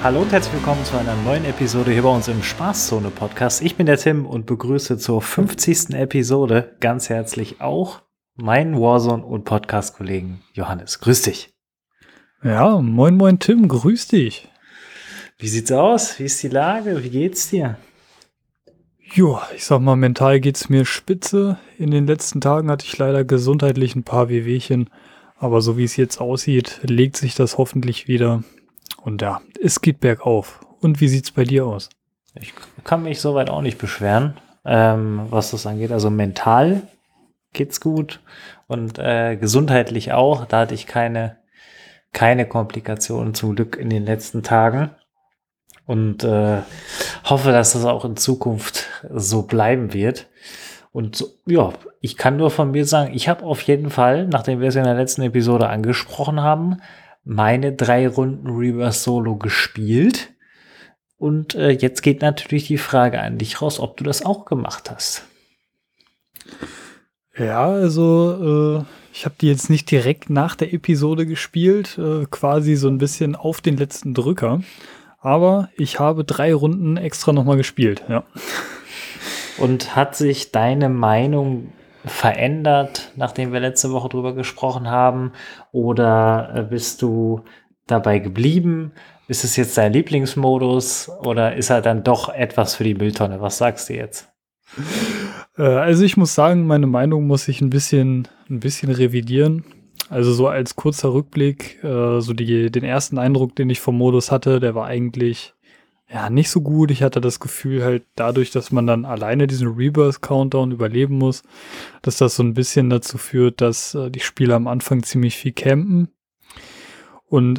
Hallo und herzlich willkommen zu einer neuen Episode hier bei uns im Spaßzone-Podcast. Ich bin der Tim und begrüße zur 50. Episode ganz herzlich auch meinen Warzone- und Podcast-Kollegen Johannes. Grüß dich. Ja, moin moin Tim, grüß dich. Wie sieht's aus? Wie ist die Lage? Wie geht's dir? Jo, ich sag mal, mental geht's mir spitze. In den letzten Tagen hatte ich leider gesundheitlich ein paar Wehwehchen. Aber so wie es jetzt aussieht, legt sich das hoffentlich wieder. Und ja, es geht bergauf. Und wie sieht's bei dir aus? Ich kann mich soweit auch nicht beschweren, was das angeht. Also mental geht's gut und gesundheitlich auch. Da hatte ich keine Komplikationen zum Glück in den letzten Tagen. Und hoffe, dass das auch in Zukunft so bleiben wird. Und so, ja, ich kann nur von mir sagen, ich habe auf jeden Fall, nachdem wir es in der letzten Episode angesprochen haben, meine 3 Runden Rebirth Solo gespielt. Und jetzt geht natürlich die Frage an dich raus, ob du das auch gemacht hast. Ja, also ich habe die jetzt nicht direkt nach der Episode gespielt, quasi so ein bisschen auf den letzten Drücker. Aber ich habe 3 Runden extra nochmal gespielt, ja. Und hat sich deine Meinung verändert, nachdem wir letzte Woche drüber gesprochen haben? Oder bist du dabei geblieben? Ist es jetzt dein Lieblingsmodus? Oder ist er dann doch etwas für die Mülltonne? Was sagst du jetzt? Also ich muss sagen, meine Meinung muss ich ein bisschen revidieren. Also so als kurzer Rückblick, so den ersten Eindruck, den ich vom Modus hatte, der war eigentlich ja nicht so gut. Ich hatte das Gefühl halt dadurch, dass man dann alleine diesen Rebirth-Countdown überleben muss, dass das so ein bisschen dazu führt, dass die Spieler am Anfang ziemlich viel campen. Und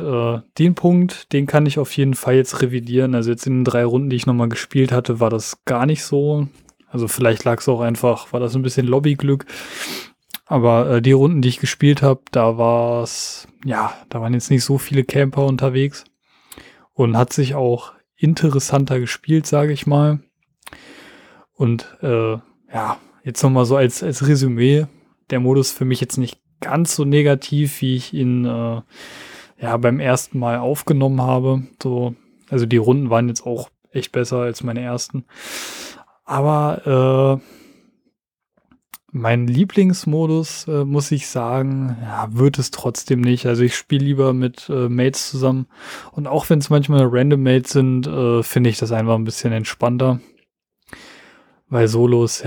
den Punkt, den kann ich auf jeden Fall jetzt revidieren. Also jetzt in den 3 Runden, die ich nochmal gespielt hatte, war das gar nicht so. Also vielleicht lag es auch einfach, war das ein bisschen Lobbyglück. Aber die Runden, die ich gespielt habe, da waren jetzt nicht so viele Camper unterwegs und hat sich auch interessanter gespielt, sage ich mal. Und jetzt nochmal so als Resümee, der Modus für mich jetzt nicht ganz so negativ, wie ich ihn beim ersten Mal aufgenommen habe. So, also die Runden waren jetzt auch echt besser als meine ersten. Aber mein Lieblingsmodus, muss ich sagen, wird es trotzdem nicht. Also ich spiele lieber mit Mates zusammen. Und auch wenn es manchmal random Mates sind, finde ich das einfach ein bisschen entspannter. Weil Solos,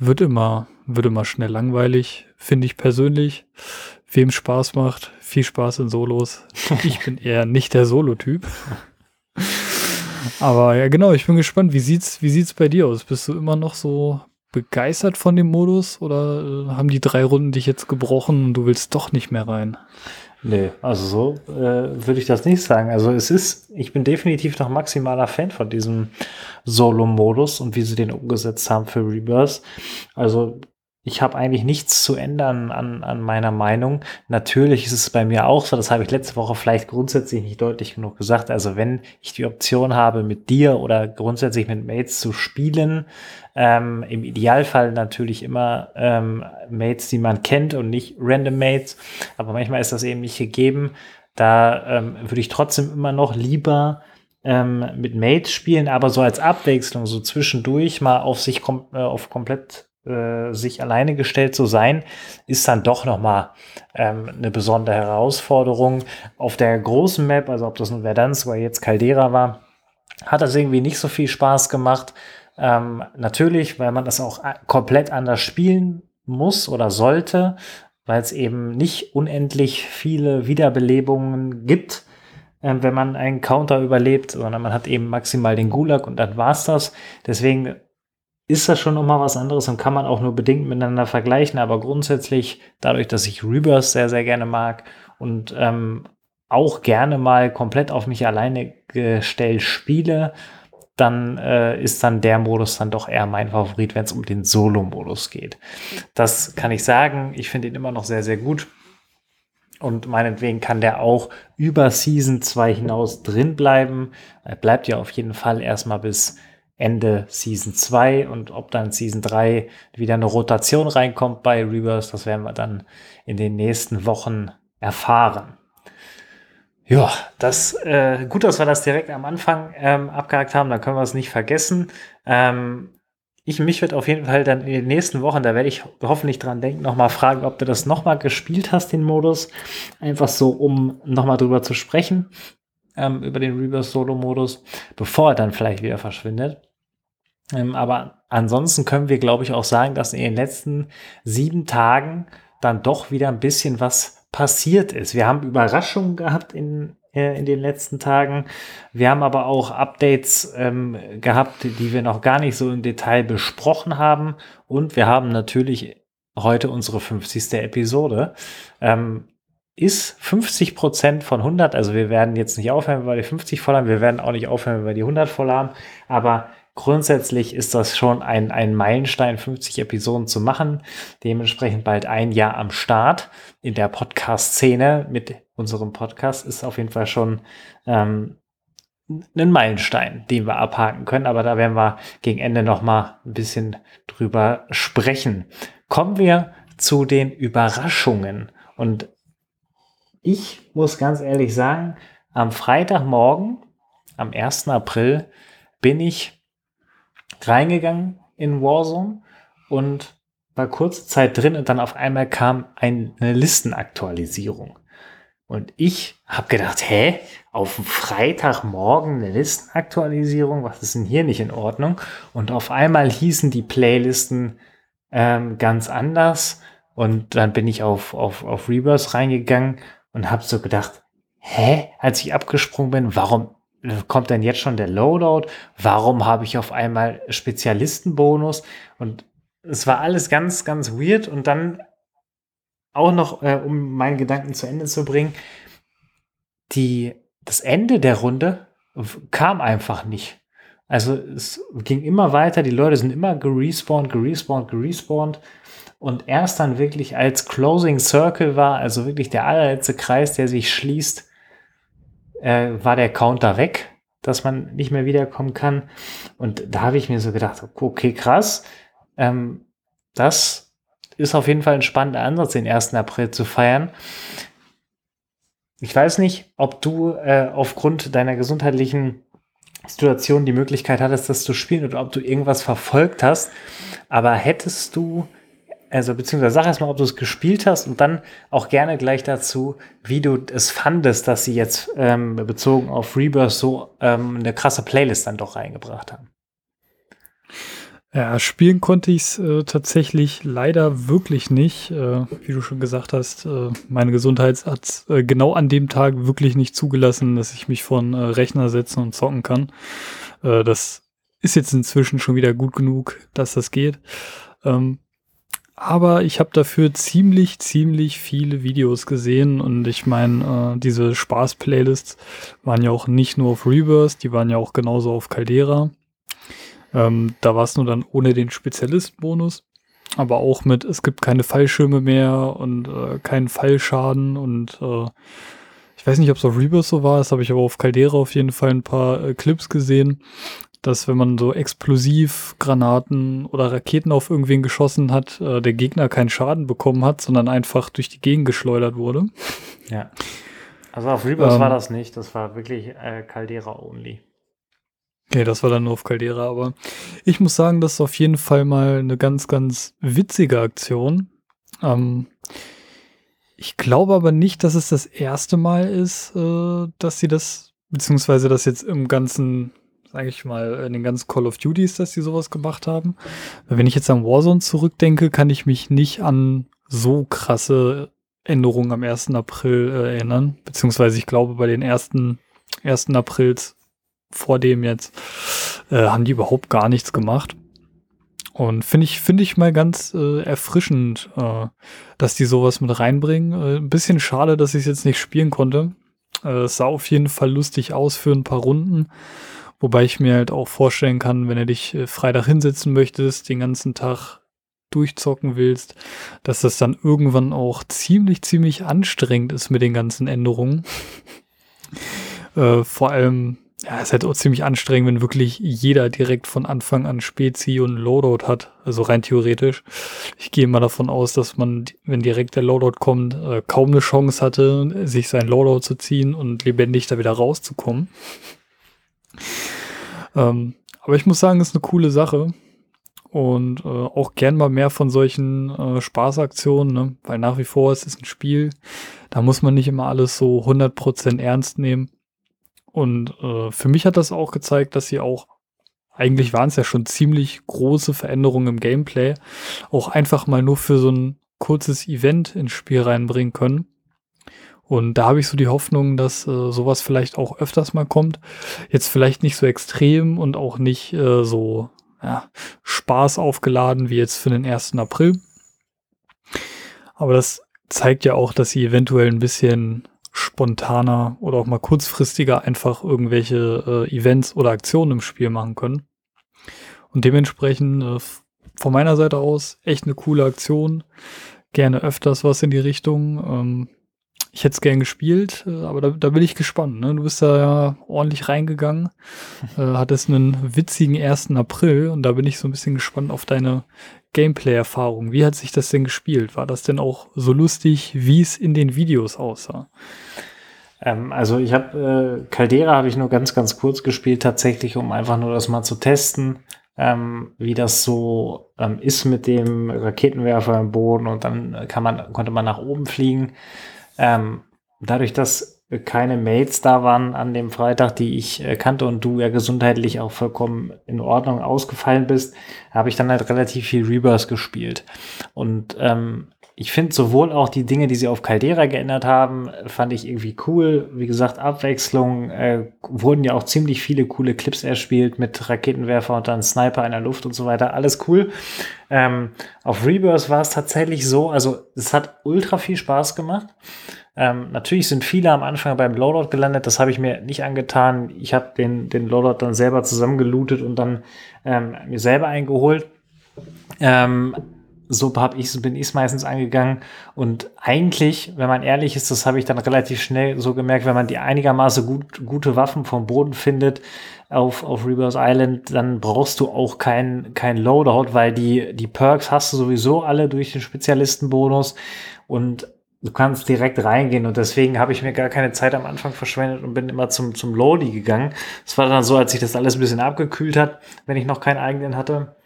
wird immer schnell langweilig, finde ich persönlich. Wem Spaß macht, viel Spaß in Solos. Ich bin eher nicht der Solo-Typ. Aber ja, genau, ich bin gespannt. Wie sieht's bei dir aus? Bist du immer noch so begeistert von dem Modus oder haben die 3 Runden dich jetzt gebrochen und du willst doch nicht mehr rein? Nee, also so würde ich das nicht sagen. Also ich bin definitiv noch maximaler Fan von diesem Solo-Modus und wie sie den umgesetzt haben für Rebirth. Also ich habe eigentlich nichts zu ändern an meiner Meinung. Natürlich ist es bei mir auch so, das habe ich letzte Woche vielleicht grundsätzlich nicht deutlich genug gesagt. Also wenn ich die Option habe, mit dir oder grundsätzlich mit Mates zu spielen, im Idealfall natürlich immer Mates, die man kennt und nicht random Mates, aber manchmal ist das eben nicht gegeben. Da würde ich trotzdem immer noch lieber mit Mates spielen, aber so als Abwechslung, so zwischendurch mal auf sich komplett sich alleine gestellt zu sein, ist dann doch nochmal eine besondere Herausforderung. Auf der großen Map, also ob das nun Verdansk oder jetzt Caldera war, hat das irgendwie nicht so viel Spaß gemacht. Natürlich, weil man das auch komplett anders spielen muss oder sollte, weil es eben nicht unendlich viele Wiederbelebungen gibt, wenn man einen Counter überlebt, sondern man hat eben maximal den Gulag und dann war's das. Deswegen ist das schon nochmal was anderes und kann man auch nur bedingt miteinander vergleichen, aber grundsätzlich, dadurch, dass ich Rebirth sehr, sehr gerne mag und auch gerne mal komplett auf mich alleine gestellt spiele, dann ist dann der Modus dann doch eher mein Favorit, wenn es um den Solo-Modus geht. Das kann ich sagen, ich finde ihn immer noch sehr, sehr gut und meinetwegen kann der auch über Season 2 hinaus drin bleiben. Er bleibt ja auf jeden Fall erstmal bis Ende Season 2 und ob dann Season 3 wieder eine Rotation reinkommt bei Rebirth, das werden wir dann in den nächsten Wochen erfahren. Ja, das gut, dass wir das direkt am Anfang abgehakt haben, da können wir es nicht vergessen. Mich wird auf jeden Fall dann in den nächsten Wochen, da werde ich hoffentlich dran denken, nochmal fragen, ob du das nochmal gespielt hast, den Modus. Einfach so, um nochmal drüber zu sprechen, über den Rebirth-Solo-Modus, bevor er dann vielleicht wieder verschwindet. Aber ansonsten können wir, glaube ich, auch sagen, dass in den letzten 7 Tagen dann doch wieder ein bisschen was passiert ist. Wir haben Überraschungen gehabt in den letzten Tagen. Wir haben aber auch Updates gehabt, die wir noch gar nicht so im Detail besprochen haben. Und wir haben natürlich heute unsere 50. Episode. Ist 50% von 100. Also wir werden jetzt nicht aufhören, wenn wir die 50 voll haben. Wir werden auch nicht aufhören, wenn wir die 100 voll haben. Aber grundsätzlich ist das schon ein Meilenstein, 50 Episoden zu machen. Dementsprechend bald ein Jahr am Start in der Podcast-Szene mit unserem Podcast ist auf jeden Fall schon ein Meilenstein, den wir abhaken können. Aber da werden wir gegen Ende noch mal ein bisschen drüber sprechen. Kommen wir zu den Überraschungen. Und ich muss ganz ehrlich sagen, am Freitagmorgen, am 1. April, bin ich reingegangen in Warzone und war kurze Zeit drin und dann auf einmal kam eine Listenaktualisierung. Und ich habe gedacht, auf dem Freitagmorgen eine Listenaktualisierung, was ist denn hier nicht in Ordnung? Und auf einmal hießen die Playlisten ganz anders und dann bin ich auf Rebirth reingegangen und habe so gedacht, als ich abgesprungen bin, warum kommt denn jetzt schon der Loadout? Warum habe ich auf einmal Spezialistenbonus? Und es war alles ganz, ganz weird. Und dann auch noch, um meinen Gedanken zu Ende zu bringen, das Ende der Runde kam einfach nicht. Also es ging immer weiter, die Leute sind immer gerespawnt. Und erst dann wirklich als Closing Circle war, also wirklich der allerletzte Kreis, der sich schließt, war der Counter weg, dass man nicht mehr wiederkommen kann. Und da habe ich mir so gedacht, okay, krass. Das ist auf jeden Fall ein spannender Ansatz, den 1. April zu feiern. Ich weiß nicht, ob du aufgrund deiner gesundheitlichen Situation die Möglichkeit hattest, das zu spielen oder ob du irgendwas verfolgt hast. Aber hättest du, also beziehungsweise sag erstmal, ob du es gespielt hast und dann auch gerne gleich dazu, wie du es fandest, dass sie jetzt bezogen auf Rebirth so eine krasse Playlist dann doch reingebracht haben. Ja, spielen konnte ich es tatsächlich leider wirklich nicht. Wie du schon gesagt hast, meine Gesundheit hat es genau an dem Tag wirklich nicht zugelassen, dass ich mich vor den Rechner setzen und zocken kann. Das ist jetzt inzwischen schon wieder gut genug, dass das geht. Aber ich habe dafür ziemlich viele Videos gesehen und ich meine, diese Spaß-Playlists waren ja auch nicht nur auf Rebirth, die waren ja auch genauso auf Caldera. Da war es nur dann ohne den Spezialist-Bonus, aber auch mit, es gibt keine Fallschirme mehr und keinen Fallschaden und ich weiß nicht, ob es auf Rebirth so war, das habe ich aber auf Caldera auf jeden Fall ein paar Clips gesehen, dass wenn man so Explosivgranaten oder Raketen auf irgendwen geschossen hat, der Gegner keinen Schaden bekommen hat, sondern einfach durch die Gegend geschleudert wurde. Ja. Also auf Rebirth war das nicht, das war wirklich Caldera only. Okay, das war dann nur auf Caldera, aber ich muss sagen, das ist auf jeden Fall mal eine ganz, ganz witzige Aktion. Ich glaube aber nicht, dass es das erste Mal ist, dass sie das, beziehungsweise das jetzt im ganzen, sage ich mal, in den ganzen Call of Duties, dass die sowas gemacht haben. Wenn ich jetzt an Warzone zurückdenke, kann ich mich nicht an so krasse Änderungen am 1. April erinnern. Beziehungsweise ich glaube, bei den ersten 1. Aprils vor dem jetzt haben die überhaupt gar nichts gemacht. Und finde ich mal ganz erfrischend, dass die sowas mit reinbringen. Ein bisschen schade, dass ich es jetzt nicht spielen konnte. Es sah auf jeden Fall lustig aus für ein paar Runden. Wobei ich mir halt auch vorstellen kann, wenn du dich Freitag hinsetzen möchtest, den ganzen Tag durchzocken willst, dass das dann irgendwann auch ziemlich anstrengend ist mit den ganzen Änderungen. Vor allem, Ja, ist halt auch ziemlich anstrengend, wenn wirklich jeder direkt von Anfang an Spezi und Loadout hat. Also rein theoretisch. Ich gehe mal davon aus, dass man, wenn direkt der Loadout kommt, kaum eine Chance hatte, sich sein Loadout zu ziehen und lebendig da wieder rauszukommen. Aber ich muss sagen, ist eine coole Sache. Und auch gern mal mehr von solchen Spaßaktionen, ne? Weil nach wie vor, es ist ein Spiel, da muss man nicht immer alles so 100% ernst nehmen. Und für mich hat das auch gezeigt, dass sie auch, eigentlich waren es ja schon ziemlich große Veränderungen im Gameplay, auch einfach mal nur für so ein kurzes Event ins Spiel reinbringen können. Und da habe ich so die Hoffnung, dass sowas vielleicht auch öfters mal kommt. Jetzt vielleicht nicht so extrem und auch nicht so... ja, Spaß aufgeladen, wie jetzt für den 1. April. Aber das zeigt ja auch, dass sie eventuell ein bisschen spontaner oder auch mal kurzfristiger einfach irgendwelche Events oder Aktionen im Spiel machen können. Und dementsprechend von meiner Seite aus echt eine coole Aktion. Gerne öfters was in die Richtung. Ich hätte es gern gespielt, aber da bin ich gespannt. Ne? Du bist da ja ordentlich reingegangen, hattest einen witzigen 1. April und da bin ich so ein bisschen gespannt auf deine Gameplay-Erfahrung. Wie hat sich das denn gespielt? War das denn auch so lustig, wie es in den Videos aussah? Also ich habe Caldera habe ich nur ganz, ganz kurz gespielt, tatsächlich, um einfach nur das mal zu testen, wie das so ist mit dem Raketenwerfer im Boden und dann konnte man nach oben fliegen. Dadurch, dass keine Mails da waren an dem Freitag, die ich kannte und du ja gesundheitlich auch vollkommen in Ordnung ausgefallen bist, habe ich dann halt relativ viel Rebirth gespielt. Und ich finde sowohl auch die Dinge, die sie auf Caldera geändert haben, fand ich irgendwie cool. Wie gesagt, Abwechslung, wurden ja auch ziemlich viele coole Clips erspielt mit Raketenwerfer und dann Sniper in der Luft und so weiter. Alles cool. Auf Rebirth war es tatsächlich so, also es hat ultra viel Spaß gemacht. Natürlich sind viele am Anfang beim Loadout gelandet, das habe ich mir nicht angetan. Ich habe den Loadout dann selber zusammengelootet und dann mir selber eingeholt. So bin ich es meistens angegangen. Und eigentlich, wenn man ehrlich ist, das habe ich dann relativ schnell so gemerkt, wenn man die einigermaßen gute Waffen vom Boden findet auf Rebirth Island, dann brauchst du auch kein Loadout, weil die Perks hast du sowieso alle durch den Spezialistenbonus und du kannst direkt reingehen und deswegen habe ich mir gar keine Zeit am Anfang verschwendet und bin immer zum Lowly gegangen. Es war dann so, als sich das alles ein bisschen abgekühlt hat, wenn ich noch keinen eigenen hatte.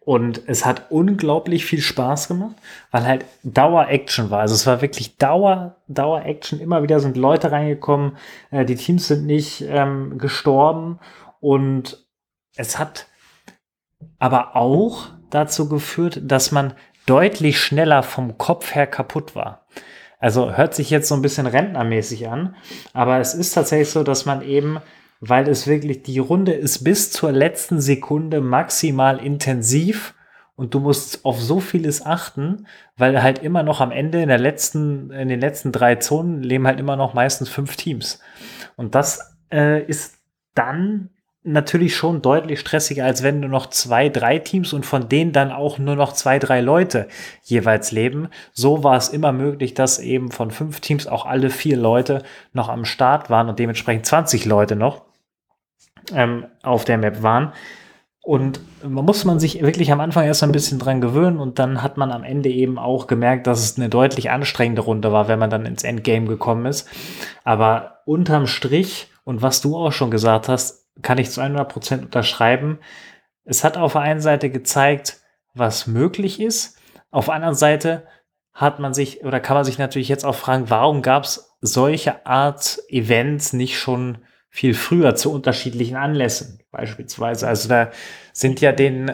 Und es hat unglaublich viel Spaß gemacht, weil halt Dauer-Action war. Also es war wirklich Dauer-Action. Immer wieder sind Leute reingekommen, die Teams sind nicht gestorben. Und es hat aber auch dazu geführt, dass man deutlich schneller vom Kopf her kaputt war. Also hört sich jetzt so ein bisschen rentnermäßig an, aber es ist tatsächlich so, dass man eben, weil es wirklich, die Runde ist bis zur letzten Sekunde maximal intensiv und du musst auf so vieles achten, weil halt immer noch am Ende in den letzten 3 Zonen leben halt immer noch meistens 5 Teams. Und das ist dann natürlich schon deutlich stressiger, als wenn nur noch 2, 3 Teams und von denen dann auch nur noch 2, 3 Leute jeweils leben. So war es immer möglich, dass eben von 5 Teams auch alle 4 Leute noch am Start waren und dementsprechend 20 Leute noch auf der Map waren. Und man muss sich wirklich am Anfang erst ein bisschen dran gewöhnen und dann hat man am Ende eben auch gemerkt, dass es eine deutlich anstrengende Runde war, wenn man dann ins Endgame gekommen ist. Aber unterm Strich, und was du auch schon gesagt hast, kann ich zu 100% unterschreiben. Es hat auf der einen Seite gezeigt, was möglich ist. Auf der anderen Seite kann man sich natürlich jetzt auch fragen, warum gab es solche Art Events nicht schon viel früher zu unterschiedlichen Anlässen beispielsweise. Also da sind ja den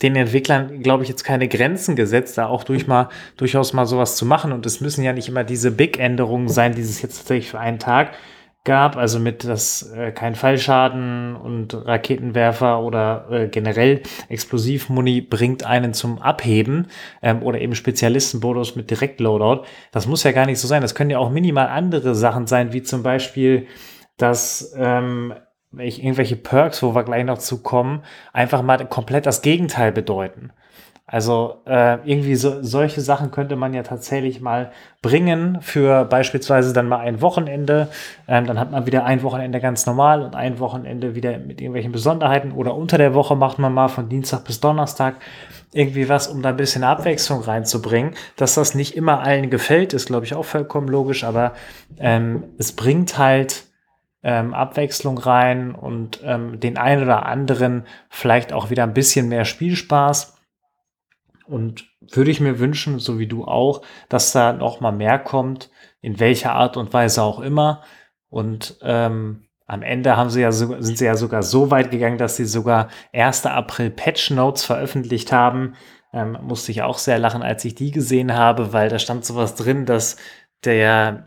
Entwicklern, glaube ich, jetzt keine Grenzen gesetzt, da auch durchaus mal sowas zu machen. Und es müssen ja nicht immer diese Big-Änderungen sein, die es jetzt tatsächlich für einen Tag gab, also mit kein Fallschaden und Raketenwerfer oder generell Explosivmuni bringt einen zum Abheben oder eben Spezialistenbonus mit Direktloadout. Das muss ja gar nicht so sein. Das können ja auch minimal andere Sachen sein, wie zum Beispiel, dass irgendwelche Perks, wo wir gleich noch zu kommen, einfach mal komplett das Gegenteil bedeuten. Also irgendwie solche Sachen könnte man ja tatsächlich mal bringen für beispielsweise dann mal ein Wochenende. Dann hat man wieder ein Wochenende ganz normal und ein Wochenende wieder mit irgendwelchen Besonderheiten, oder unter der Woche macht man mal von Dienstag bis Donnerstag irgendwie was, um da ein bisschen Abwechslung reinzubringen. Dass das nicht immer allen gefällt, ist, glaube ich, auch vollkommen logisch, aber es bringt halt Abwechslung rein und den einen oder anderen vielleicht auch wieder ein bisschen mehr Spielspaß. Und würde ich mir wünschen, so wie du auch, dass da noch mal mehr kommt, in welcher Art und Weise auch immer. Und am Ende sind sie ja sogar so weit gegangen, dass sie sogar 1. April Patch Notes veröffentlicht haben. Musste ich auch sehr lachen, als ich die gesehen habe, weil da stand sowas drin, dass der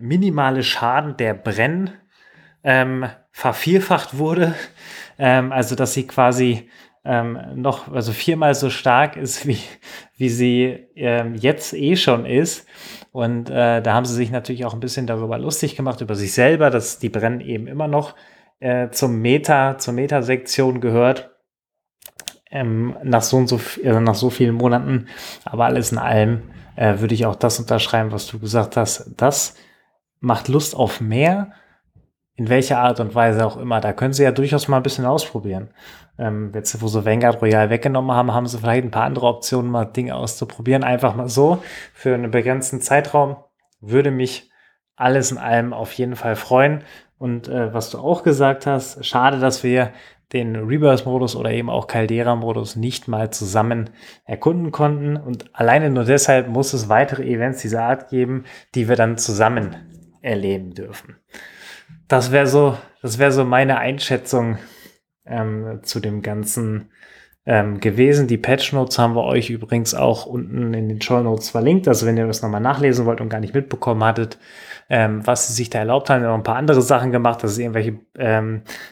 minimale Schaden der Brenn vervierfacht wurde. Also, dass sie quasi noch, also 4-mal so stark ist, wie sie jetzt eh schon ist. Und da haben sie sich natürlich auch ein bisschen darüber lustig gemacht, über sich selber, dass die Brenn eben immer noch zur Meta-Sektion gehört, nach so vielen Monaten. Aber alles in allem würde ich auch das unterschreiben, was du gesagt hast. Das macht Lust auf mehr, in welcher Art und Weise auch immer. Da können sie ja durchaus mal ein bisschen ausprobieren. Jetzt, wo sie Vanguard Royal weggenommen haben, haben sie vielleicht ein paar andere Optionen, mal Dinge auszuprobieren. Einfach mal so für einen begrenzten Zeitraum. Würde mich alles in allem auf jeden Fall freuen. Und was du auch gesagt hast, schade, dass wir den Rebirth-Modus oder eben auch Caldera-Modus nicht mal zusammen erkunden konnten. Und alleine nur deshalb muss es weitere Events dieser Art geben, die wir dann zusammen erleben dürfen. Das wäre so meine Einschätzung zu dem Ganzen gewesen. Die Patchnotes haben wir euch übrigens auch unten in den Shownotes verlinkt. Also wenn ihr das nochmal nachlesen wollt und gar nicht mitbekommen hattet, was sie sich da erlaubt haben. Wir haben noch ein paar andere Sachen gemacht, dass es irgendwelche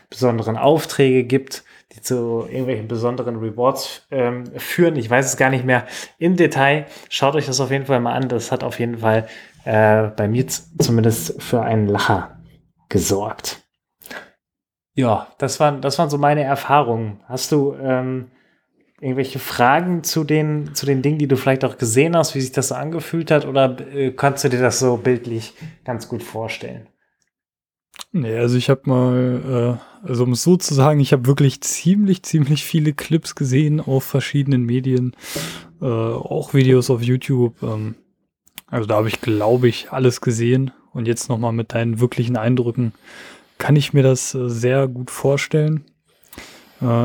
besonderen Aufträge gibt, die zu irgendwelchen besonderen Rewards führen. Ich weiß es gar nicht mehr im Detail. Schaut euch das auf jeden Fall mal an. Das hat auf jeden Fall bei mir zumindest für einen Lacher gesorgt. Ja, das waren so meine Erfahrungen. Hast du irgendwelche Fragen zu den Dingen, die du vielleicht auch gesehen hast, wie sich das so angefühlt hat? Oder kannst du dir das so bildlich ganz gut vorstellen? Nee, also ich habe mal, um es so zu sagen, ich habe wirklich ziemlich, ziemlich viele Clips gesehen auf verschiedenen Medien, auch Videos auf YouTube. Also da habe ich, glaube ich, alles gesehen. Und jetzt nochmal mit deinen wirklichen Eindrücken kann ich mir das sehr gut vorstellen.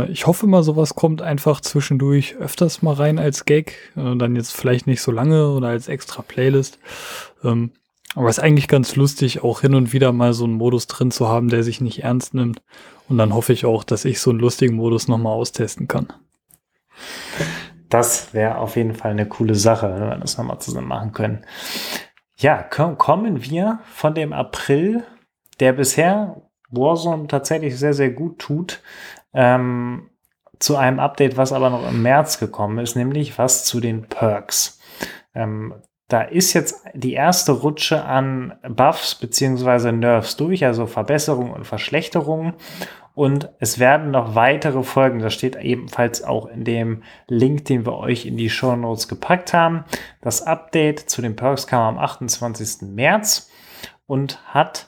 Ich hoffe mal, sowas kommt einfach zwischendurch öfters mal rein als Gag. Dann jetzt vielleicht nicht so lange oder als extra Playlist. Aber es ist eigentlich ganz lustig, auch hin und wieder mal so einen Modus drin zu haben, der sich nicht ernst nimmt. Und dann hoffe ich auch, dass ich so einen lustigen Modus nochmal austesten kann. Das wäre auf jeden Fall eine coole Sache, wenn wir das nochmal zusammen machen können. Ja, kommen wir von dem April, der bisher Warzone tatsächlich sehr, sehr gut tut, zu einem Update, was aber noch im März gekommen ist, nämlich was zu den Perks. Da ist jetzt die erste Rutsche an Buffs bzw. Nerfs durch, also Verbesserungen und Verschlechterungen. Und es werden noch weitere folgen. Das steht ebenfalls auch in dem Link, den wir euch in die Shownotes gepackt haben. Das Update zu den Perks kam am 28. März und hat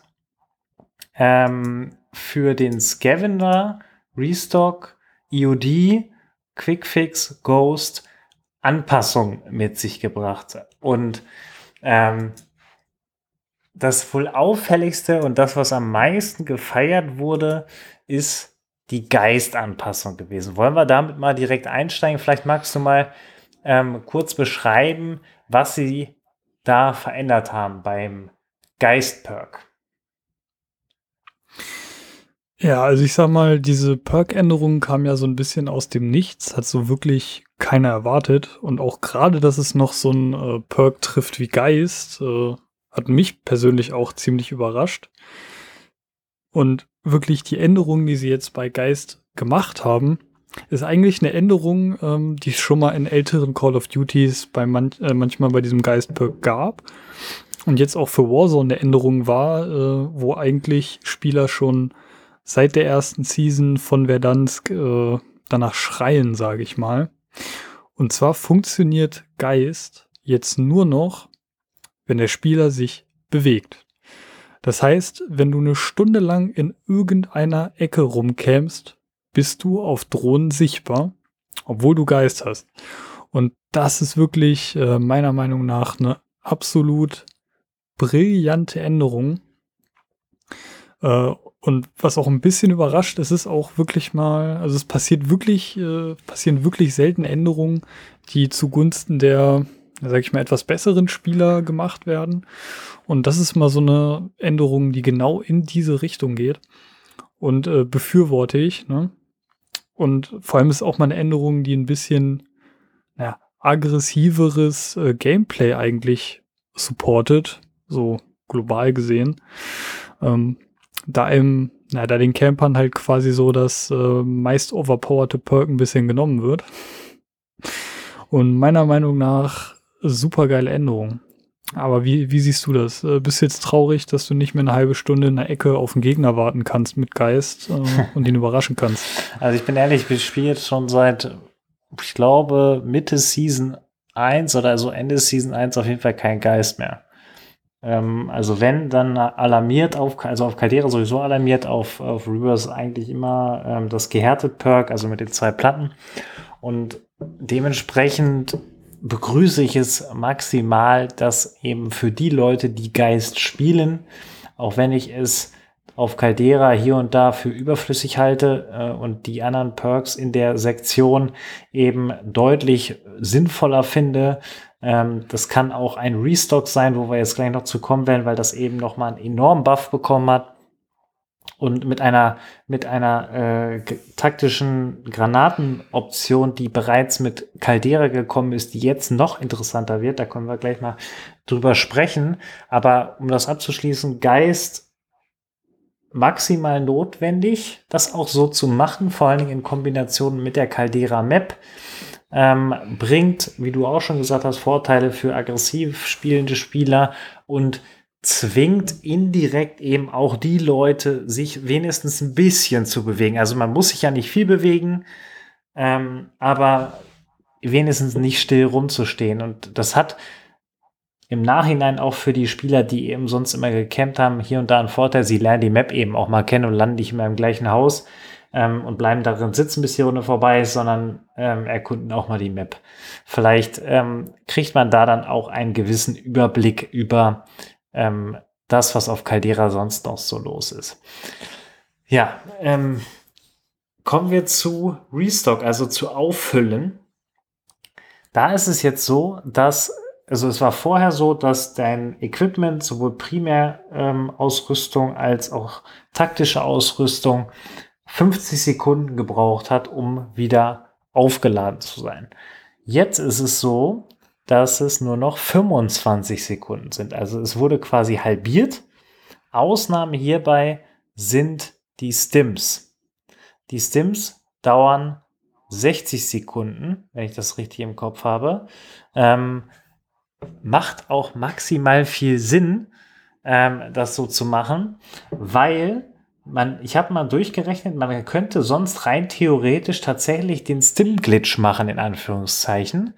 für den Scavenger, Restock, EOD, Quickfix, Ghost Anpassung mit sich gebracht. Und das wohl auffälligste und das, was am meisten gefeiert wurde, ist die Geistanpassung gewesen. Wollen wir damit mal direkt einsteigen? Vielleicht magst du mal kurz beschreiben, was sie da verändert haben beim Geist-Perk. Ja, also ich sag mal, diese Perk-Änderung kam ja so ein bisschen aus dem Nichts, hat so wirklich keiner erwartet. Und auch gerade, dass es noch so ein Perk trifft wie Geist, hat mich persönlich auch ziemlich überrascht. Und wirklich die Änderung, die sie jetzt bei Geist gemacht haben, ist eigentlich eine Änderung, die es schon mal in älteren Call of Duties bei manchmal bei diesem Geist-Perk gab. Und jetzt auch für Warzone eine Änderung war, wo eigentlich Spieler schon seit der ersten Season von Verdansk danach schreien, sage ich mal. Und zwar funktioniert Geist jetzt nur noch, wenn der Spieler sich bewegt. Das heißt, wenn du eine Stunde lang in irgendeiner Ecke rumkämpfst, bist du auf Drohnen sichtbar, obwohl du Geist hast. Und das ist wirklich meiner Meinung nach eine absolut brillante Änderung. Und was auch ein bisschen überrascht, es ist auch wirklich mal, also es passieren wirklich selten Änderungen, die zugunsten der, sag ich mal, etwas besseren Spieler gemacht werden. Und das ist mal so eine Änderung, die genau in diese Richtung geht. Und befürworte ich, ne? Und vor allem ist auch mal eine Änderung, die ein bisschen aggressiveres Gameplay eigentlich supportet, so global gesehen. Da den Campern halt quasi so das meist overpowerte Perk ein bisschen genommen wird. Und meiner Meinung nach super geile Änderung. Aber wie siehst du das? Bist du jetzt traurig, dass du nicht mehr eine halbe Stunde in der Ecke auf den Gegner warten kannst mit Geist und ihn überraschen kannst? Also ich bin ehrlich, ich spiele jetzt schon seit, ich glaube, Mitte Season 1 oder so Ende Season 1 auf jeden Fall kein Geist mehr. Also wenn, dann alarmiert auf Caldera sowieso alarmiert, auf Rebirth eigentlich immer das gehärtete Perk, also mit den 2 Platten. Und dementsprechend begrüße ich es maximal, dass eben für die Leute, die Geist spielen, auch wenn ich es auf Caldera hier und da für überflüssig halte und die anderen Perks in der Sektion eben deutlich sinnvoller finde. Das kann auch ein Restock sein, wo wir jetzt gleich noch zu kommen werden, weil das eben nochmal einen enormen Buff bekommen hat. Und mit einer taktischen Granatenoption, die bereits mit Caldera gekommen ist, die jetzt noch interessanter wird, da können wir gleich mal drüber sprechen. Aber um das abzuschließen, Geist maximal notwendig, das auch so zu machen, vor allen Dingen in Kombination mit der Caldera-Map, bringt, wie du auch schon gesagt hast, Vorteile für aggressiv spielende Spieler und zwingt indirekt eben auch die Leute, sich wenigstens ein bisschen zu bewegen. Also man muss sich ja nicht viel bewegen, aber wenigstens nicht still rumzustehen. Und das hat im Nachhinein auch für die Spieler, die eben sonst immer gecampt haben, hier und da einen Vorteil. Sie lernen die Map eben auch mal kennen und landen nicht immer im gleichen Haus und bleiben darin sitzen, bis die Runde vorbei ist, sondern erkunden auch mal die Map. Vielleicht kriegt man da dann auch einen gewissen Überblick über das, was auf Caldera sonst noch so los ist. Ja, kommen wir zu Restock, also zu Auffüllen. Da ist es jetzt so, also es war vorher so, dass dein Equipment, sowohl Primärausrüstung als auch taktische Ausrüstung, 50 Sekunden gebraucht hat, um wieder aufgeladen zu sein. Jetzt ist es so, dass es nur noch 25 Sekunden sind. Also es wurde quasi halbiert. Ausnahme hierbei sind die Stims. Die Stims dauern 60 Sekunden, wenn ich das richtig im Kopf habe. Macht auch maximal viel Sinn, das so zu machen, weil ich habe mal durchgerechnet, man könnte sonst rein theoretisch tatsächlich den Stim-Glitch machen, in Anführungszeichen,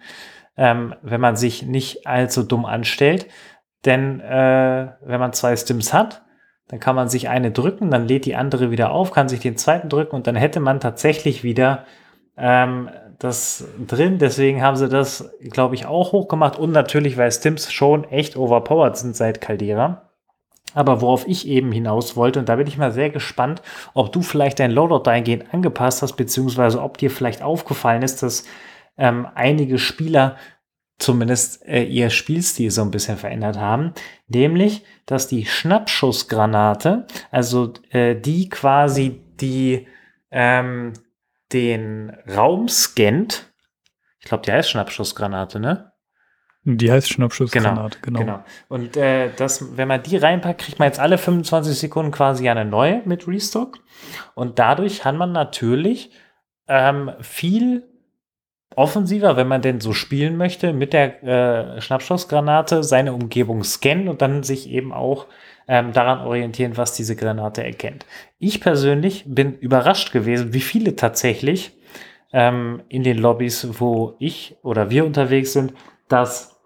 wenn man sich nicht allzu dumm anstellt, denn wenn man 2 Stims hat, dann kann man sich eine drücken, dann lädt die andere wieder auf, kann sich den zweiten drücken und dann hätte man tatsächlich wieder das drin, deswegen haben sie das, glaube ich, auch hochgemacht und natürlich, weil Stims schon echt overpowered sind seit Caldera. Aber worauf ich eben hinaus wollte, und da bin ich mal sehr gespannt, ob du vielleicht dein Loadout dahingehend angepasst hast, beziehungsweise ob dir vielleicht aufgefallen ist, dass einige Spieler zumindest ihr Spielstil so ein bisschen verändert haben, nämlich, dass die Schnappschussgranate, also die quasi die den Raum scannt. Ich glaube, die heißt Schnappschussgranate, ne? Die heißt Schnappschussgranate, genau. Und das, wenn man die reinpackt, kriegt man jetzt alle 25 Sekunden quasi eine neue mit Restock. Und dadurch kann man natürlich viel offensiver, wenn man denn so spielen möchte, mit der Schnappschussgranate seine Umgebung scannen und dann sich eben auch daran orientieren, was diese Granate erkennt. Ich persönlich bin überrascht gewesen, wie viele tatsächlich in den Lobbys, wo ich oder wir unterwegs sind, das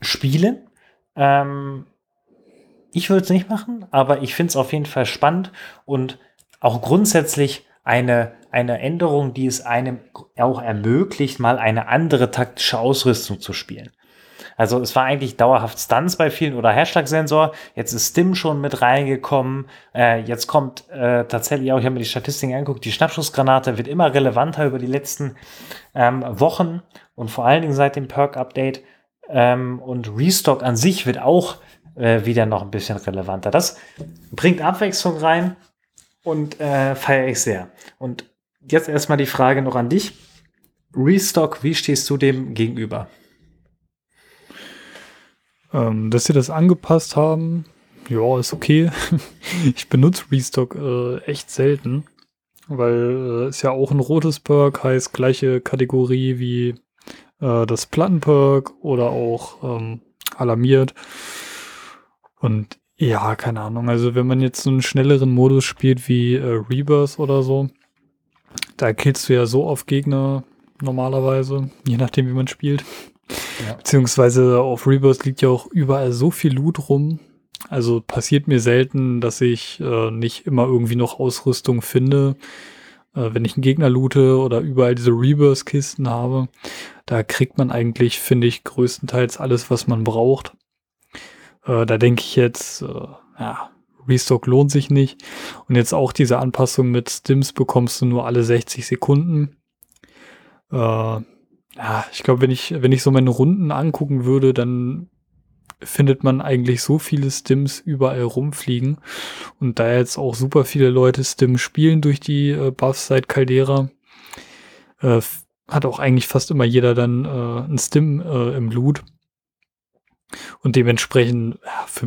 Spielen. Ich würde es nicht machen, aber ich finde es auf jeden Fall spannend und auch grundsätzlich eine Änderung, die es einem auch ermöglicht, mal eine andere taktische Ausrüstung zu spielen. Also es war eigentlich dauerhaft Stunts bei vielen oder Hashtag-Sensor. Jetzt ist Stim schon mit reingekommen. Jetzt kommt tatsächlich auch, ich habe mir die Statistiken angeguckt, die Schnappschussgranate wird immer relevanter über die letzten Wochen und vor allen Dingen seit dem Perk-Update. Und Restock an sich wird auch wieder noch ein bisschen relevanter. Das bringt Abwechslung rein und feiere ich sehr. Und jetzt erstmal die Frage noch an dich. Restock, wie stehst du dem gegenüber? Dass sie das angepasst haben, ja, ist okay. Ich benutze Restock echt selten, weil es ja auch ein rotes Perk, heißt gleiche Kategorie wie das Plattenperk oder auch alarmiert. Und ja, keine Ahnung, also wenn man jetzt so einen schnelleren Modus spielt wie Rebirth oder so, da killst du ja so auf Gegner normalerweise, je nachdem wie man spielt. Ja. Beziehungsweise auf Rebirth liegt ja auch überall so viel Loot rum. Also passiert mir selten, dass ich nicht immer irgendwie noch Ausrüstung finde. Wenn ich einen Gegner loote oder überall diese Rebirth-Kisten habe, da kriegt man eigentlich, finde ich, größtenteils alles, was man braucht. Da denke ich jetzt, ja, Restock lohnt sich nicht. Und jetzt auch diese Anpassung mit Stims bekommst du nur alle 60 Sekunden. Ja, ich glaube, wenn ich so meine Runden angucken würde, dann findet man eigentlich so viele Stims überall rumfliegen. Und da jetzt auch super viele Leute Stim spielen durch die Buffs seit Caldera, hat auch eigentlich fast immer jeder dann einen Stim im Loot. Und dementsprechend, ja, für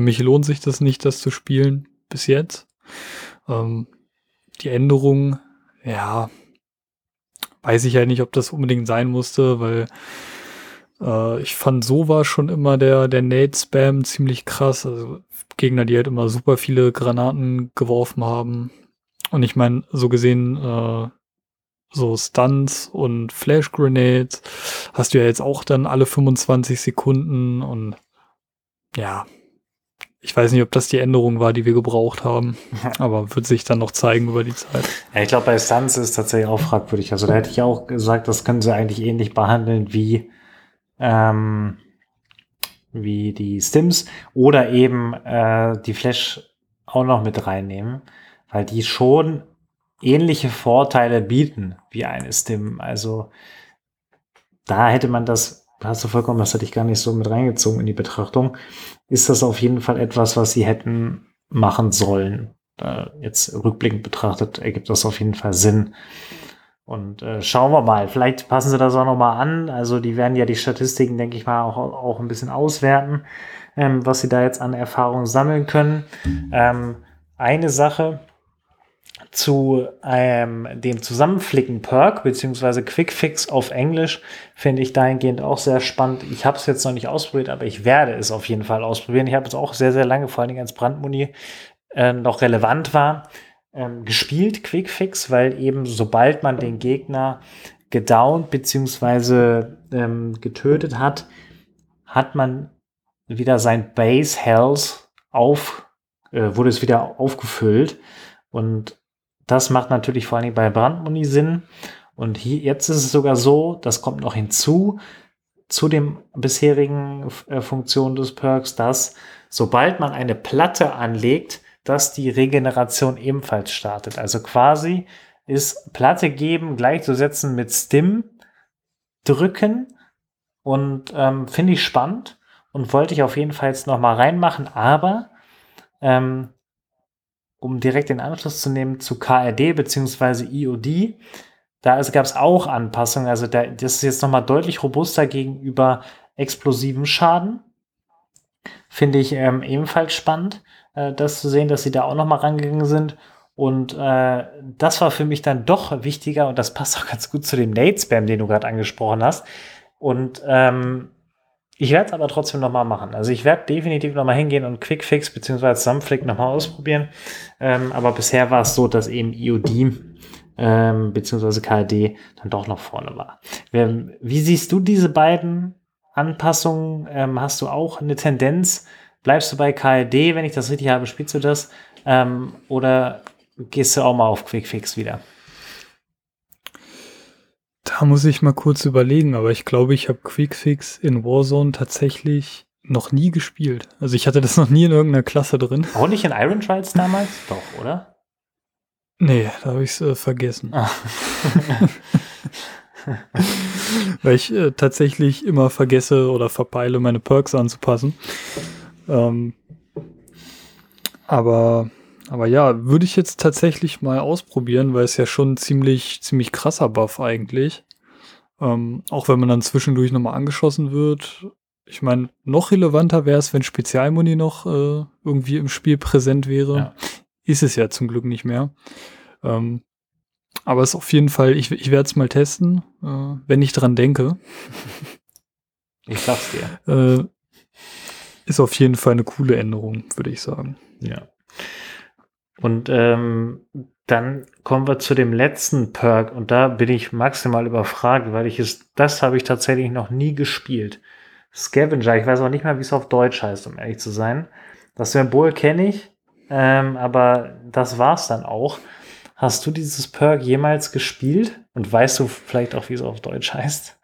mich lohnt sich das nicht, das zu spielen bis jetzt. Die Änderung, ja, weiß ich ja nicht, ob das unbedingt sein musste, weil ich fand, so war schon immer der Nade-Spam ziemlich krass. Also Gegner, die halt immer super viele Granaten geworfen haben. Und ich meine, so gesehen, so Stunts und Flash-Grenades hast du ja jetzt auch dann alle 25 Sekunden. Und ja, ich weiß nicht, ob das die Änderung war, die wir gebraucht haben, aber wird sich dann noch zeigen über die Zeit. Ja, ich glaube, bei Stunts ist es tatsächlich auch fragwürdig. Also da hätte ich auch gesagt, das können sie eigentlich ähnlich behandeln wie die Stims oder eben die Flash auch noch mit reinnehmen, weil die schon ähnliche Vorteile bieten wie eine Stim. Also da hätte man das, hast du vollkommen, das hatte ich gar nicht so mit reingezogen in die Betrachtung, ist das auf jeden Fall etwas, was sie hätten machen sollen. Jetzt rückblickend betrachtet ergibt das auf jeden Fall Sinn. Und schauen wir mal, vielleicht passen sie das auch nochmal an. Also die werden ja die Statistiken, denke ich mal, auch ein bisschen auswerten, was sie da jetzt an Erfahrung sammeln können. Eine Sache zu dem Zusammenflicken-Perk beziehungsweise Quick-Fix auf Englisch finde ich dahingehend auch sehr spannend. Ich habe es jetzt noch nicht ausprobiert, aber ich werde es auf jeden Fall ausprobieren. Ich habe es auch sehr, sehr lange, vor allen Dingen als Brandmuni noch relevant war, gespielt, Quick-Fix, weil eben sobald man den Gegner gedownt beziehungsweise getötet hat, hat man wieder sein Base-Health wurde es wieder aufgefüllt. Und das macht natürlich vor allen Dingen bei Brandmuni Sinn. Und hier, jetzt ist es sogar so, das kommt noch hinzu, zu dem bisherigen Funktion des Perks, dass sobald man eine Platte anlegt, dass die Regeneration ebenfalls startet. Also quasi ist Platte geben gleichzusetzen mit Stim drücken und finde ich spannend und wollte ich auf jeden Fall jetzt nochmal reinmachen, aber um direkt den Anschluss zu nehmen zu KRD bzw. IOD, da gab es auch Anpassungen. Also das ist jetzt nochmal deutlich robuster gegenüber explosivem Schaden. Finde ich ebenfalls spannend, das zu sehen, dass sie da auch nochmal rangegangen sind. Und das war für mich dann doch wichtiger und das passt auch ganz gut zu dem Nade-Spam, den du gerade angesprochen hast. Und ich werde es aber trotzdem nochmal machen. Also ich werde definitiv nochmal hingehen und Quick-Fix bzw. Zusammenflick nochmal ausprobieren. Aber bisher war es so, dass eben IOD beziehungsweise KD dann doch noch vorne war. Wie siehst du diese beiden Anpassungen? Hast du auch eine Tendenz? Bleibst du bei KD, wenn ich das richtig habe, spielst du das? Oder gehst du auch mal auf Quickfix wieder? Da muss ich mal kurz überlegen, aber ich glaube, ich habe Quickfix in Warzone tatsächlich noch nie gespielt. Also ich hatte das noch nie in irgendeiner Klasse drin. Auch nicht in Iron Trials damals? Doch, oder? Nee, da habe ich es vergessen. Ah. Weil ich tatsächlich immer vergesse oder verpeile, meine Perks anzupassen. Aber ja, würde ich jetzt tatsächlich mal ausprobieren, weil es ja schon ein ziemlich krasser Buff eigentlich. Auch wenn man dann zwischendurch nochmal angeschossen wird. Ich meine, noch relevanter wäre es, wenn Spezialmuni noch irgendwie im Spiel präsent wäre. Ja. Ist es ja zum Glück nicht mehr. Aber es ist auf jeden Fall, ich werde es mal testen, wenn ich dran denke. Ich glaub's dir. Ist auf jeden Fall eine coole Änderung, würde ich sagen. Ja. Und dann kommen wir zu dem letzten Perk und da bin ich maximal überfragt, weil das habe ich tatsächlich noch nie gespielt. Scavenger, ich weiß auch nicht mal, wie es auf Deutsch heißt, um ehrlich zu sein. Das Symbol kenne ich, aber das war's dann auch. Hast du dieses Perk jemals gespielt? Und weißt du vielleicht auch, wie es auf Deutsch heißt?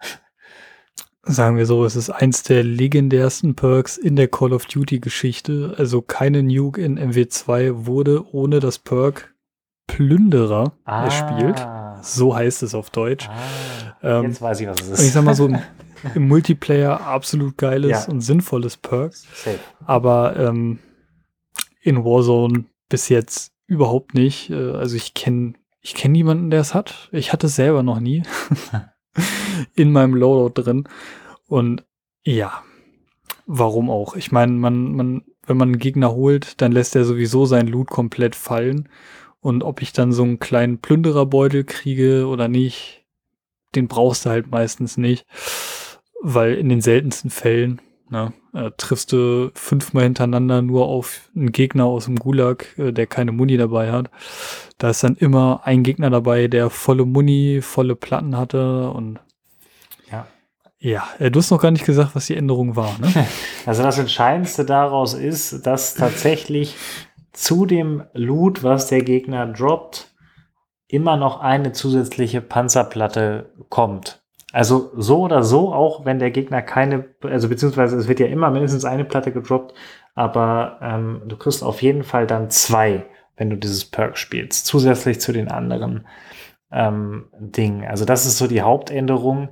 Sagen wir so, es ist eins der legendärsten Perks in der Call of Duty-Geschichte. Also keine Nuke in MW2 wurde ohne das Perk Plünderer erspielt. So heißt es auf Deutsch. Jetzt weiß ich, was es ist. Ich sag mal so, im Multiplayer absolut geiles und sinnvolles Perk. Safe. Aber in Warzone bis jetzt überhaupt nicht. Also ich kenn niemanden, der es hat. Ich hatte es selber noch nie. In meinem Loadout drin. Und ja, warum auch? Ich meine, wenn man einen Gegner holt, dann lässt er sowieso sein Loot komplett fallen. Und ob ich dann so einen kleinen Plündererbeutel kriege oder nicht, den brauchst du halt meistens nicht. Weil in den seltensten Fällen triffst du 5-mal hintereinander nur auf einen Gegner aus dem Gulag, der keine Muni dabei hat. Da ist dann immer ein Gegner dabei, der volle Muni, volle Platten hatte und ja, du hast noch gar nicht gesagt, was die Änderung war, ne? Also das Entscheidendste daraus ist, dass tatsächlich zu dem Loot, was der Gegner droppt, immer noch eine zusätzliche Panzerplatte kommt. Also so oder so, auch wenn der Gegner beziehungsweise es wird ja immer mindestens eine Platte gedroppt, aber du kriegst auf jeden Fall dann 2, wenn du dieses Perk spielst, zusätzlich zu den anderen Dingen. Also das ist so die Hauptänderung,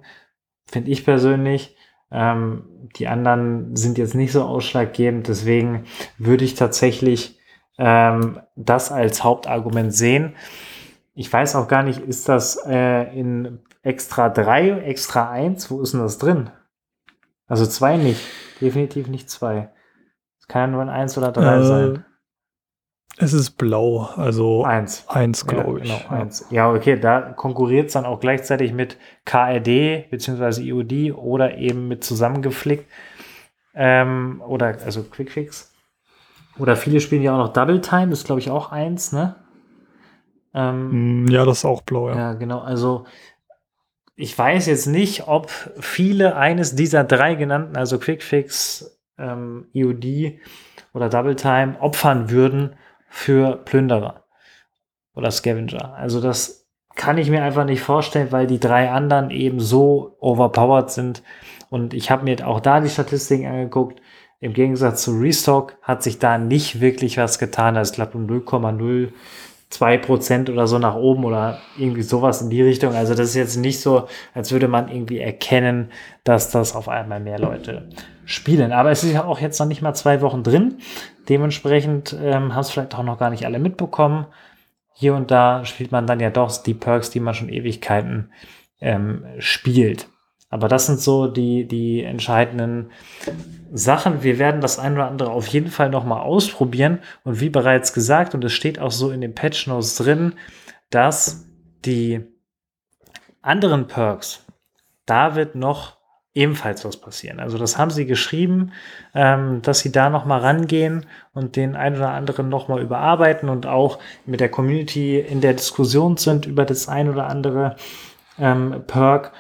finde ich persönlich. Die anderen sind jetzt nicht so ausschlaggebend, deswegen würde ich tatsächlich das als Hauptargument sehen. Ich weiß auch gar nicht, ist das in Extra 3, Extra 1, wo ist denn das drin? Also 2 nicht, definitiv nicht 2. Es kann nur ein 1 oder 3 sein. Es ist blau, also 1 glaube ich. Genau, 1. Ja, okay, da konkurriert es dann auch gleichzeitig mit KRD bzw. IOD oder eben mit zusammengeflickt oder also Quickfix. Oder viele spielen ja auch noch Double Time, das ist glaube ich auch 1, ne? Ja, das ist auch blau, ja. Ja, genau, also ich weiß jetzt nicht, ob viele eines dieser 3 genannten, also Quickfix, IOD oder Double Time, opfern würden für Plünderer oder Scavenger. Also das kann ich mir einfach nicht vorstellen, weil die 3 anderen eben so overpowered sind. Und ich habe mir auch da die Statistiken angeguckt. Im Gegensatz zu Restock hat sich da nicht wirklich was getan. Das klappt um 0,02% oder so nach oben oder irgendwie sowas in die Richtung. Also das ist jetzt nicht so, als würde man irgendwie erkennen, dass das auf einmal mehr Leute spielen. Aber es ist ja auch jetzt noch nicht mal 2 Wochen drin. Dementsprechend haben es vielleicht auch noch gar nicht alle mitbekommen. Hier und da spielt man dann ja doch die Perks, die man schon Ewigkeiten spielt. Aber das sind so die entscheidenden Sachen. Wir werden das ein oder andere auf jeden Fall nochmal ausprobieren. Und wie bereits gesagt, und es steht auch so in den Patch Notes drin, dass die anderen Perks, da wird noch ebenfalls was passieren. Also das haben sie geschrieben, dass sie da nochmal rangehen und den einen oder anderen nochmal überarbeiten und auch mit der Community in der Diskussion sind über das ein oder andere Perk.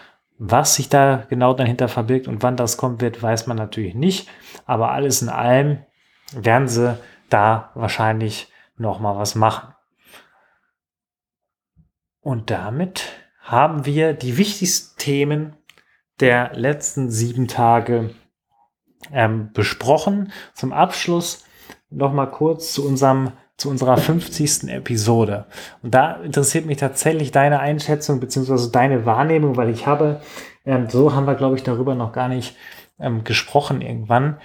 Was sich da genau dahinter verbirgt und wann das kommen wird, weiß man natürlich nicht. Aber alles in allem werden sie da wahrscheinlich nochmal was machen. Und damit haben wir die wichtigsten Themen der letzten 7 Tage besprochen. Zum Abschluss nochmal kurz zu unserer 50. Episode. Und da interessiert mich tatsächlich deine Einschätzung bzw. deine Wahrnehmung, weil ich habe, so haben wir, glaube ich, darüber noch gar nicht gesprochen irgendwann.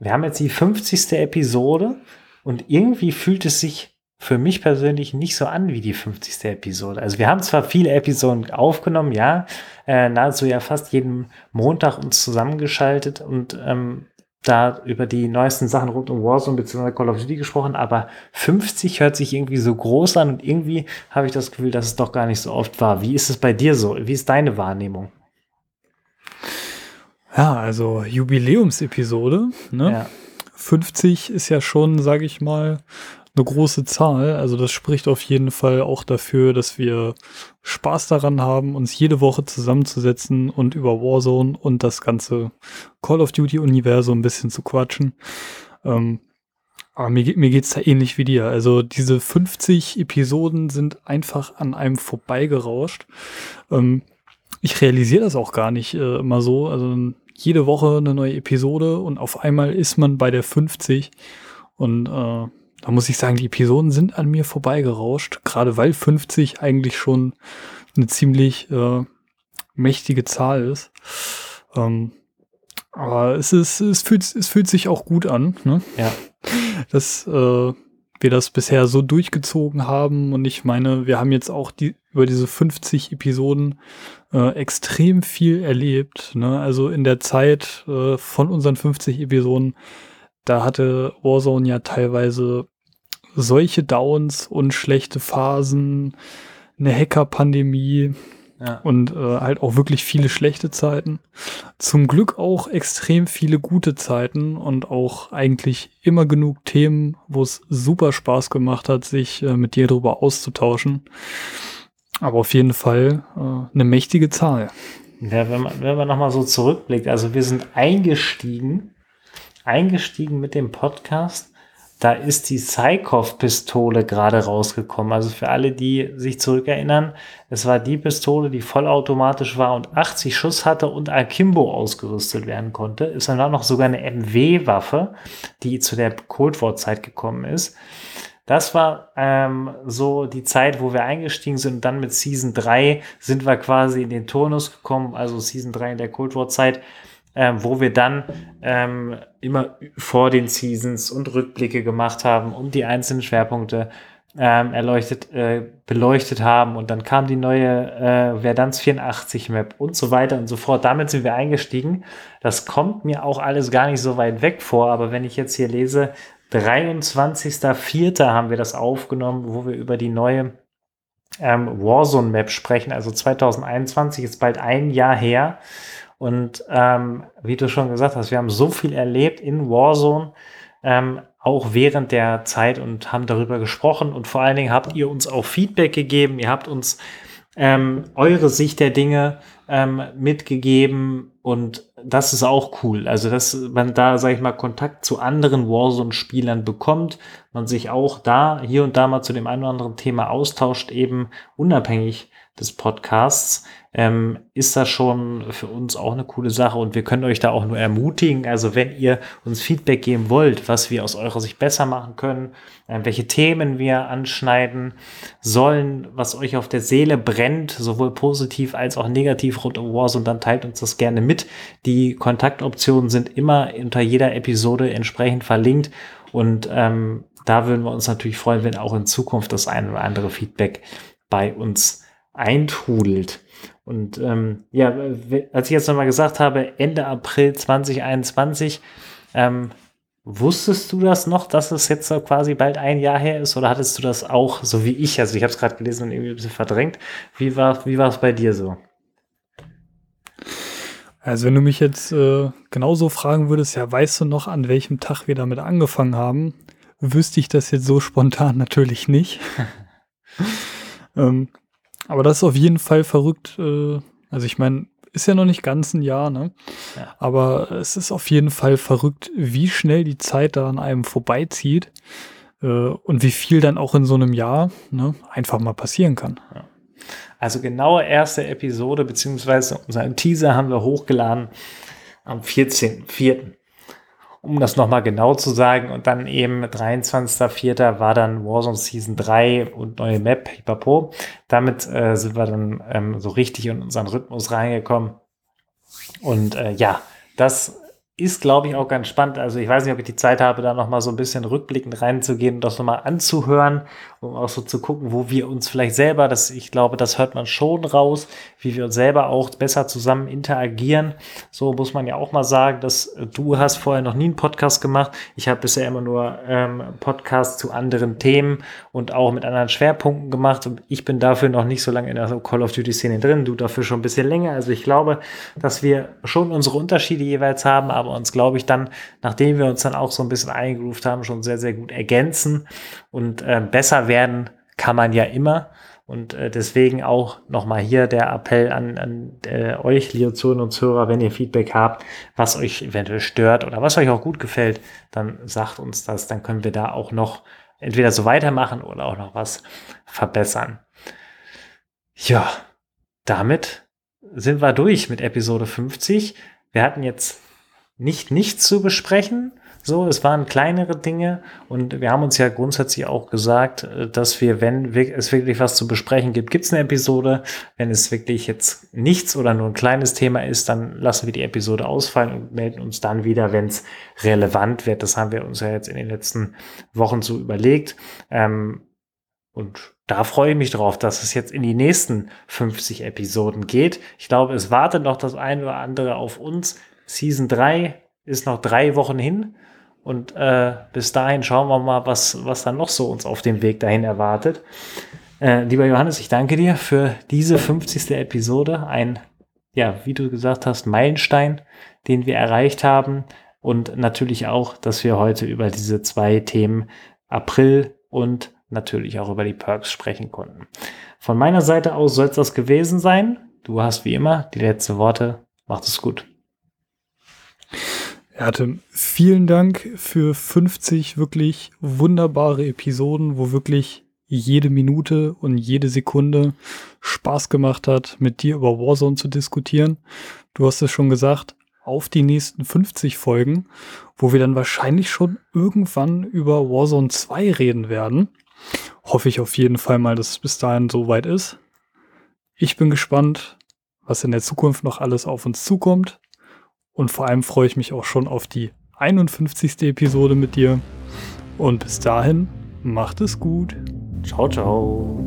Wir haben jetzt die 50. Episode und irgendwie fühlt es sich für mich persönlich nicht so an wie die 50. Episode. Also wir haben zwar viele Episoden aufgenommen, ja, nahezu ja fast jeden Montag uns zusammengeschaltet und da über die neuesten Sachen rund um Warzone bzw. Call of Duty gesprochen, aber 50 hört sich irgendwie so groß an und irgendwie habe ich das Gefühl, dass es doch gar nicht so oft war. Wie ist es bei dir so? Wie ist deine Wahrnehmung? Ja, also Jubiläumsepisode, ne? Ja. 50 ist ja schon, sage ich mal, eine große Zahl, also das spricht auf jeden Fall auch dafür, dass wir Spaß daran haben, uns jede Woche zusammenzusetzen und über Warzone und das ganze Call of Duty-Universum ein bisschen zu quatschen. Aber mir geht's da ähnlich wie dir. Also diese 50 Episoden sind einfach an einem vorbeigerauscht. Ich realisiere das auch gar nicht immer so. Also jede Woche eine neue Episode und auf einmal ist man bei der 50 und da muss ich sagen, die Episoden sind an mir vorbeigerauscht, gerade weil 50 eigentlich schon eine ziemlich mächtige Zahl ist. Aber es fühlt sich auch gut an, ne? Ja. Dass wir das bisher so durchgezogen haben. Und ich meine, wir haben jetzt auch über diese 50 Episoden extrem viel erlebt, ne? Also in der Zeit von unseren 50 Episoden, da hatte Warzone ja teilweise solche Downs und schlechte Phasen, eine Hacker-Pandemie und halt auch wirklich viele schlechte Zeiten. Zum Glück auch extrem viele gute Zeiten und auch eigentlich immer genug Themen, wo es super Spaß gemacht hat, sich mit dir darüber auszutauschen. Aber auf jeden Fall eine mächtige Zahl. Ja, wenn man nochmal so zurückblickt, also wir sind eingestiegen mit dem Podcast, da ist die Saikov-Pistole gerade rausgekommen. Also für alle, die sich zurückerinnern, es war die Pistole, die vollautomatisch war und 80 Schuss hatte und Akimbo ausgerüstet werden konnte. Es war noch sogar eine MW-Waffe, die zu der Cold War-Zeit gekommen ist. Das war so die Zeit, wo wir eingestiegen sind und dann mit Season 3 sind wir quasi in den Turnus gekommen, also Season 3 in der Cold War-Zeit, wo wir dann immer vor den Seasons und Rückblicke gemacht haben und die einzelnen Schwerpunkte beleuchtet haben und dann kam die neue Verdansk 84 Map und so weiter und so fort. Damit sind wir eingestiegen. Das kommt mir auch alles gar nicht so weit weg vor, aber wenn ich jetzt hier lese, 23.04. haben wir das aufgenommen, wo wir über die neue Warzone Map sprechen. Also 2021 ist bald ein Jahr her. Und wie du schon gesagt hast, wir haben so viel erlebt in Warzone, auch während der Zeit und haben darüber gesprochen. Und vor allen Dingen habt ihr uns auch Feedback gegeben. Ihr habt uns eure Sicht der Dinge mitgegeben. Und das ist auch cool. Also, dass man da, sag ich mal, Kontakt zu anderen Warzone-Spielern bekommt. Man sich auch da hier und da mal zu dem einen oder anderen Thema austauscht, eben unabhängig des Podcasts, ist das schon für uns auch eine coole Sache und wir können euch da auch nur ermutigen, also wenn ihr uns Feedback geben wollt, was wir aus eurer Sicht besser machen können, welche Themen wir anschneiden sollen, was euch auf der Seele brennt, sowohl positiv als auch negativ rund um Warzone, dann teilt uns das gerne mit. Die Kontaktoptionen sind immer unter jeder Episode entsprechend verlinkt und da würden wir uns natürlich freuen, wenn auch in Zukunft das ein oder andere Feedback bei uns eintrudelt. Und ja, als ich jetzt nochmal gesagt habe, Ende April 2021, wusstest du das noch, dass es jetzt so quasi bald ein Jahr her ist oder hattest du das auch, so wie ich, also ich habe es gerade gelesen und irgendwie ein bisschen verdrängt, wie war es bei dir so? Also wenn du mich jetzt genauso fragen würdest, ja, weißt du noch, an welchem Tag wir damit angefangen haben, wüsste ich das jetzt so spontan natürlich nicht. Aber das ist auf jeden Fall verrückt. Also ich meine, ist ja noch nicht ganz ein Jahr, ne? Ja. Aber es ist auf jeden Fall verrückt, wie schnell die Zeit da an einem vorbeizieht und wie viel dann auch in so einem Jahr, ne, einfach mal passieren kann. Ja. Also genaue erste Episode beziehungsweise unseren Teaser haben wir hochgeladen am 14.04., um das nochmal genau zu sagen. Und dann eben 23.04. war dann Warzone Season 3 und neue Map, Hipapo. Damit sind wir dann so richtig in unseren Rhythmus reingekommen. Und ja, das ist, glaube ich, auch ganz spannend. Also ich weiß nicht, ob ich die Zeit habe, da nochmal so ein bisschen rückblickend reinzugehen und das nochmal anzuhören, um auch so zu gucken, wo wir uns vielleicht selber, ich glaube, das hört man schon raus, wie wir uns selber auch besser zusammen interagieren. So muss man ja auch mal sagen, dass du hast vorher noch nie einen Podcast gemacht. Ich habe bisher immer nur Podcasts zu anderen Themen und auch mit anderen Schwerpunkten gemacht. Und ich bin dafür noch nicht so lange in der Call of Duty-Szene drin, du dafür schon ein bisschen länger. Also ich glaube, dass wir schon unsere Unterschiede jeweils haben, aber uns, glaube ich, dann, nachdem wir uns dann auch so ein bisschen eingegroovt haben, schon sehr, sehr gut ergänzen und besser werden kann man ja immer. Und deswegen auch nochmal hier der Appell an euch, liebe Zuhörerinnen und Zuhörer, wenn ihr Feedback habt, was euch eventuell stört oder was euch auch gut gefällt, dann sagt uns das, dann können wir da auch noch entweder so weitermachen oder auch noch was verbessern. Ja, damit sind wir durch mit Episode 50. Wir hatten jetzt nichts zu besprechen. So, es waren kleinere Dinge und wir haben uns ja grundsätzlich auch gesagt, dass wir, wenn es wirklich was zu besprechen gibt, gibt es eine Episode. Wenn es wirklich jetzt nichts oder nur ein kleines Thema ist, dann lassen wir die Episode ausfallen und melden uns dann wieder, wenn es relevant wird. Das haben wir uns ja jetzt in den letzten Wochen so überlegt. Und da freue ich mich drauf, dass es jetzt in die nächsten 50 Episoden geht. Ich glaube, es wartet noch das eine oder andere auf uns. Season 3 ist noch 3 Wochen hin und bis dahin schauen wir mal, was dann noch so uns auf dem Weg dahin erwartet. Lieber Johannes, ich danke dir für diese 50. Episode. Ein, ja, wie du gesagt hast, Meilenstein, den wir erreicht haben und natürlich auch, dass wir heute über diese 2 Themen April und natürlich auch über die Perks sprechen konnten. Von meiner Seite aus soll es das gewesen sein. Du hast wie immer die letzten Worte. Macht es gut. Ja, Tim, vielen Dank für 50 wirklich wunderbare Episoden, wo wirklich jede Minute und jede Sekunde Spaß gemacht hat, mit dir über Warzone zu diskutieren. Du hast es schon gesagt, auf die nächsten 50 Folgen, wo wir dann wahrscheinlich schon irgendwann über Warzone 2 reden werden. Hoffe ich auf jeden Fall mal, dass es bis dahin soweit ist. Ich bin gespannt, was in der Zukunft noch alles auf uns zukommt. Und vor allem freue ich mich auch schon auf die 51. Episode mit dir. Und bis dahin, macht es gut. Ciao, ciao.